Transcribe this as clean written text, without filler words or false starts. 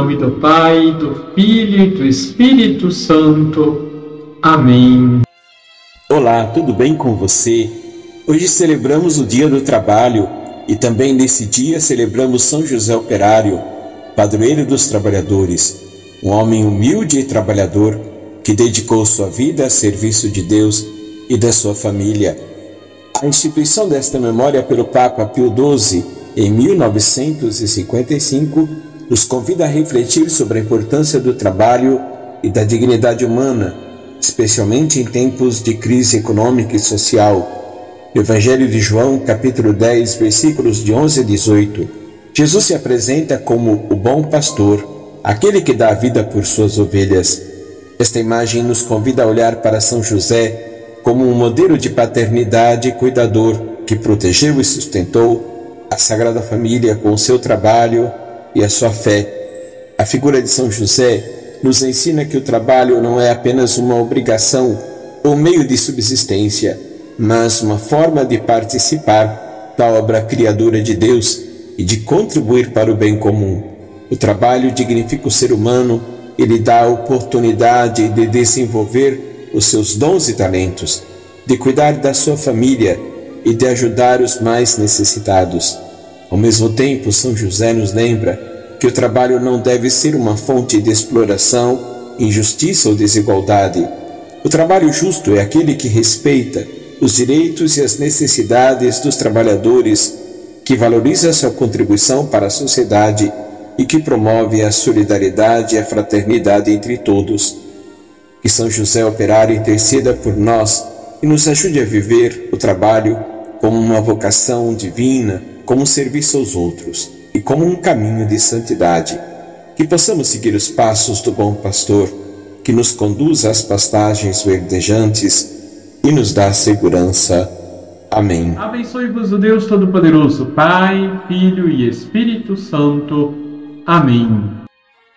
nome do Pai, do Filho e do Espírito Santo. Amém. Olá, tudo bem com você? Hoje celebramos o Dia do Trabalho e também nesse dia celebramos São José Operário, padroeiro dos trabalhadores, um homem humilde e trabalhador que dedicou sua vida a serviço de Deus e da sua família. A instituição desta memória pelo Papa Pio XII, em 1955, nos convida a refletir sobre a importância do trabalho e da dignidade humana, especialmente em tempos de crise econômica e social. No Evangelho de João, capítulo 10, versículos de 11 a 18, Jesus se apresenta como o bom pastor, aquele que dá a vida por suas ovelhas. Esta imagem nos convida a olhar para São José como um modelo de paternidade e cuidador que protegeu e sustentou a Sagrada Família com o seu trabalho e a sua fé. A figura de São José nos ensina que o trabalho não é apenas uma obrigação ou meio de subsistência, mas uma forma de participar da obra criadora de Deus e de contribuir para o bem comum. O trabalho dignifica o ser humano e lhe dá a oportunidade de desenvolver os seus dons e talentos, de cuidar da sua família e de ajudar os mais necessitados. Ao mesmo tempo, São José nos lembra que o trabalho não deve ser uma fonte de exploração, injustiça ou desigualdade. O trabalho justo é aquele que respeita os direitos e as necessidades dos trabalhadores, que valoriza sua contribuição para a sociedade e que promove a solidariedade e a fraternidade entre todos. Que São José Operário interceda por nós e nos ajude a viver o trabalho como uma vocação divina, como um serviço aos outros e como um caminho de santidade. Que possamos seguir os passos do bom pastor, que nos conduza às pastagens verdejantes e nos dá segurança. Amém. Abençoe-vos o Deus Todo-Poderoso, Pai, Filho e Espírito Santo. Amém.